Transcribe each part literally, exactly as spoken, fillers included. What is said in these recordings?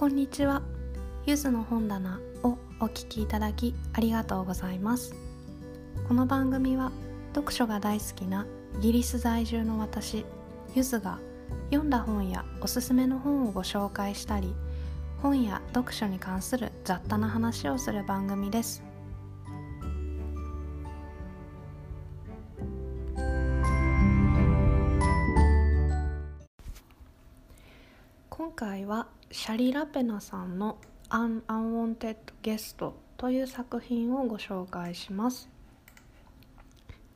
こんにちは。ゆずの本棚をお聞きいただきありがとうございます。この番組は読書が大好きなイギリス在住の私ゆずが読んだ本やおすすめの本をご紹介したり、本や読書に関する雑多な話をする番組です。今回はシャリ・ラペナさんの An Unwanted Guest という作品をご紹介します。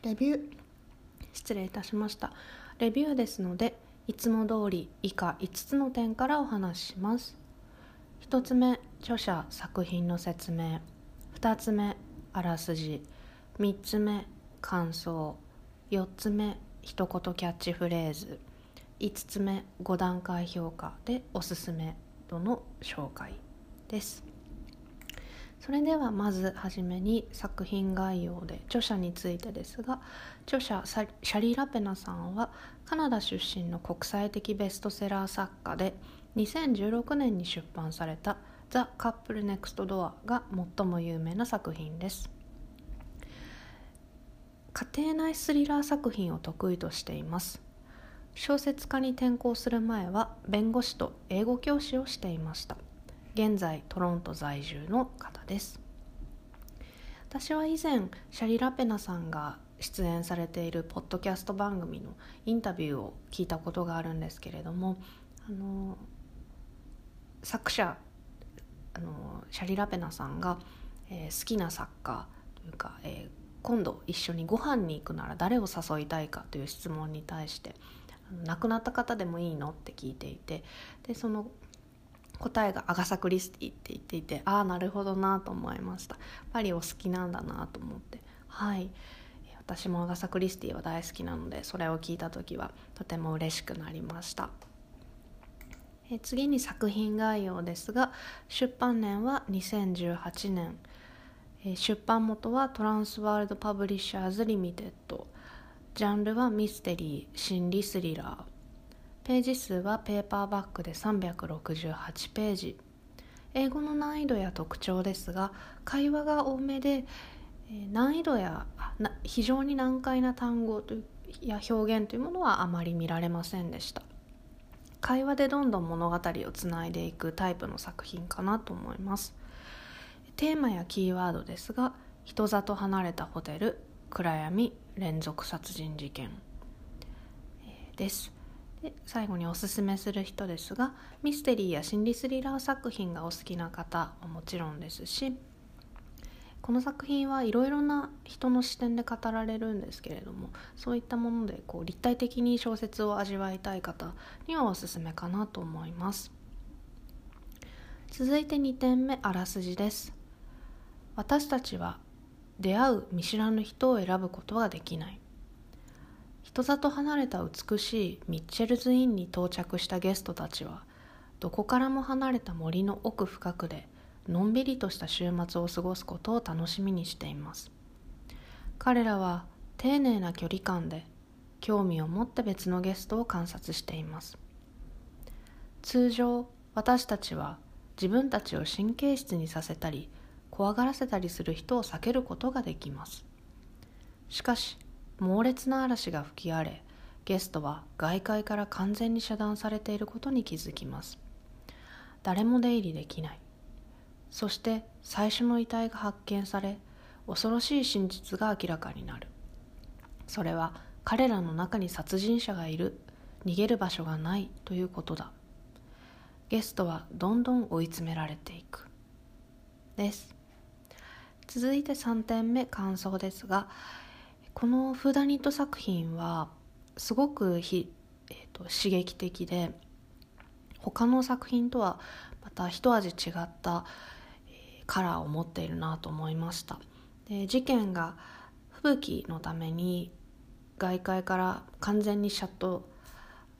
レビュー失礼いたしました。レビューですので、いつも通り以下いつつの点からお話しします。ひとつめ、著者・作品の説明。ふたつめ、あらすじ。みっつめ、感想。よっつめ、一言キャッチフレーズ。いつつめ、ご段階評価でおすすめとの紹介です。それではまずはじめに作品概要で著者についてですが、著者シャリ・ラペナさんはカナダ出身の国際的ベストセラー作家で、にせんじゅうろくねんに出版された The Couple Next Door が最も有名な作品です。家庭内スリラー作品を得意としています。小説家に転校する前は弁護士と英語教師をしていました。現在トロント在住の方です。私は以前シャリ・ラペナさんが出演されているポッドキャスト番組のインタビューを聞いたことがあるんですけれども、あの作者あのシャリ・ラペナさんが、えー、好きな作家というか、えー、今度一緒にご飯に行くなら誰を誘いたいかという質問に対して、亡くなった方でもいいのって聞いていて、でその答えがアガサ・クリスティって言っていて、ああなるほどなと思いました。やっぱりお好きなんだなと思って、はい、私もアガサ・クリスティは大好きなので、それを聞いた時はとても嬉しくなりました。え次に作品概要ですが、出版年はにせんじゅうはちねん、え出版元はトランスワールド・パブリッシャーズ・リミテッド、ジャンルはミステリー、心理スリラー、ページ数はペーパーバックでさんびゃくろくじゅうはちページ。英語の難易度や特徴ですが、会話が多めで、難易度や非常に難解な単語や表現というものはあまり見られませんでした。会話でどんどん物語をつないでいくタイプの作品かなと思います。テーマやキーワードですが、人里離れたホテル、暗闇、連続殺人事件です。で最後におすすめする人ですが、ミステリーや心理スリラー作品がお好きな方はもちろんですし、この作品はいろいろな人の視点で語られるんですけれども、そういったものでこう立体的に小説を味わいたい方にはおすすめかなと思います。続いてにてんめ、あらすじです。私たちは出会う見知らぬ人を選ぶことはできない。人里離れた美しいミッチェルズインに到着したゲストたちは、どこからも離れた森の奥深くでのんびりとした週末を過ごすことを楽しみにしています。彼らは丁寧な距離感で興味を持って別のゲストを観察しています。通常、私たちは自分たちを神経質にさせたり怖がらせたりする人を避けることができます。しかし、猛烈な嵐が吹き荒れ、ゲストは外界から完全に遮断されていることに気づきます。誰も出入りできない。そして最初の遺体が発見され、恐ろしい真実が明らかになる。それは彼らの中に殺人者がいる、逃げる場所がないということだ。ゲストはどんどん追い詰められていく。です。続いてさんてんめ、感想ですが、このフーダニット作品はすごくひ、えーと、刺激的で、他の作品とはまた一味違った、えー、カラーを持っているなと思いました。で事件が吹雪のために外界から完全にシャット、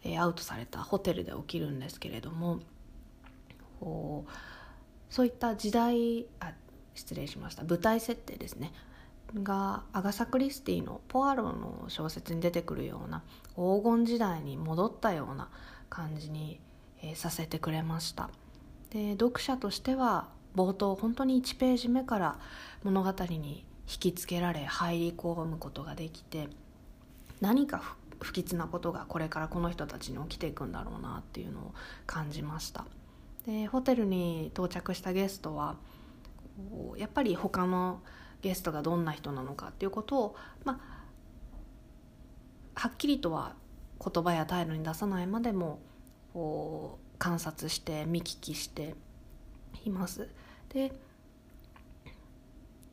えー、アウトされたホテルで起きるんですけれども、こうそういった時代あ失礼しました舞台設定ですねがアガサ・クリスティのポアロの小説に出てくるような黄金時代に戻ったような感じに、えー、させてくれました。で読者としては冒頭本当にいちページ目から物語に引きつけられ入り込むことができて、何か不吉なことがこれからこの人たちに起きていくんだろうなっていうのを感じました。でホテルに到着したゲストはやっぱり他のゲストがどんな人なのかっていうことを、まあ、はっきりとは言葉や態度に出さないまでもこう観察して見聞きしています。で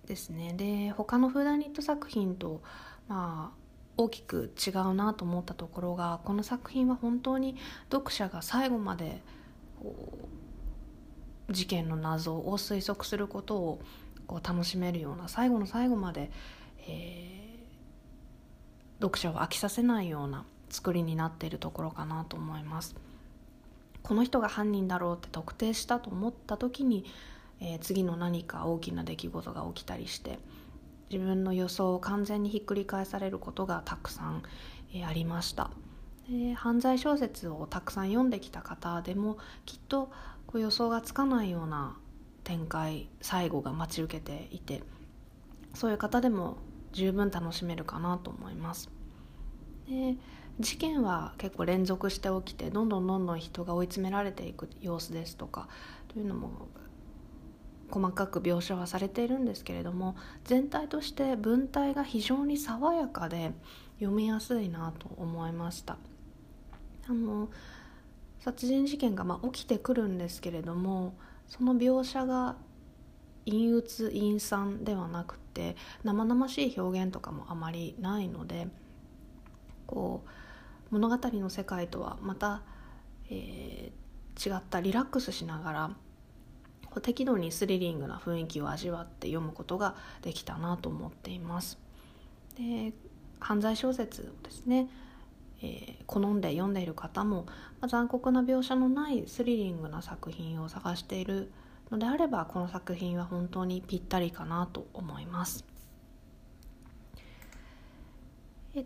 ですね、で他のフーダニット作品と、まあ、大きく違うなと思ったところが、この作品は本当に読者が最後まで事件の謎を推測することをこう楽しめるような、最後の最後まで、えー、読者を飽きさせないような作りになっているところかなと思います。この人が犯人だろうって特定したと思った時に、えー、次の何か大きな出来事が起きたりして自分の予想を完全にひっくり返されることがたくさん、えー、ありました。で犯罪小説をたくさん読んできた方でもきっとこう予想がつかないような展開、最後が待ち受けていて、そういう方でも十分楽しめるかなと思います。で事件は結構連続して起きて、どんどんどんどん人が追い詰められていく様子ですとかというのも細かく描写はされているんですけれども、全体として文体が非常に爽やかで読みやすいなと思いました。あの殺人事件がまあ起きてくるんですけれども、その描写が陰鬱陰惨ではなくて生々しい表現とかもあまりないので、こう物語の世界とはまた、えー、違ったリラックスしながら適度にスリリングな雰囲気を味わって読むことができたなと思っています。で犯罪小説をですね、えー、好んで読んでいる方も、まあ、残酷な描写のないスリリングな作品を探しているのであれば、この作品は本当にぴったりかなと思います。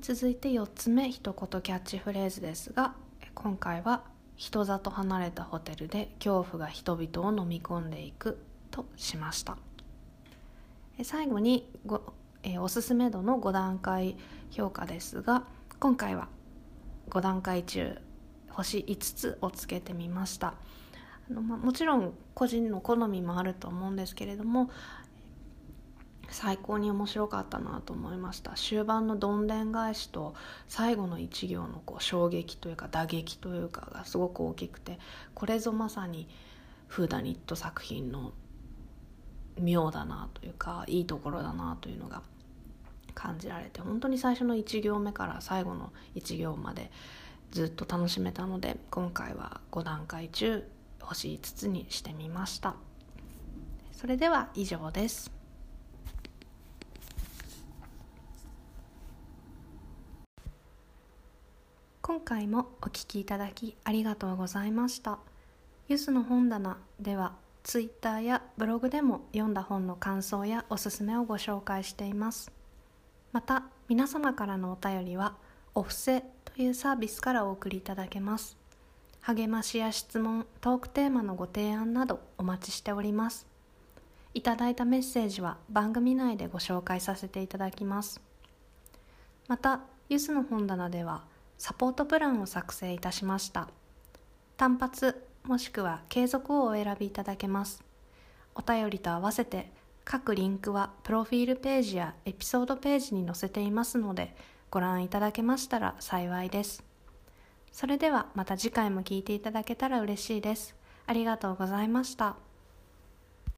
続いてよっつめ、一言キャッチフレーズですが、今回は人里離れたホテルで恐怖が人々を飲み込んでいくとしました。最後におすすめ度のごだんかい評価ですが、今回はごだんかい中ほしいつつをつけてみました。あの、まあ、もちろん個人の好みもあると思うんですけれども、最高に面白かったなと思いました。終盤のどんでん返しと最後の一行のこう衝撃というか打撃というかがすごく大きくて、これぞまさにフーダニット作品の妙だなというか、いいところだなというのが感じられて、本当に最初の一行目から最後の一行までずっと楽しめたので、今回はごだんかい中ほしいつつにしてみました。それでは以上です。今回もお聞きいただきありがとうございました。ゆずの本棚では、ツイッターやブログでも読んだ本の感想やおすすめをご紹介しています。また、皆様からのお便りは、お布施というサービスからお送りいただけます。励ましや質問、トークテーマのご提案などお待ちしております。いただいたメッセージは番組内でご紹介させていただきます。また、ゆずの本棚では、サポートプランを作成いたしました。単発もしくは継続をお選びいただけます。お便りと合わせて各リンクはプロフィールページやエピソードページに載せていますので、ご覧いただけましたら幸いです。それではまた次回も聞いていただけたら嬉しいです。ありがとうございました。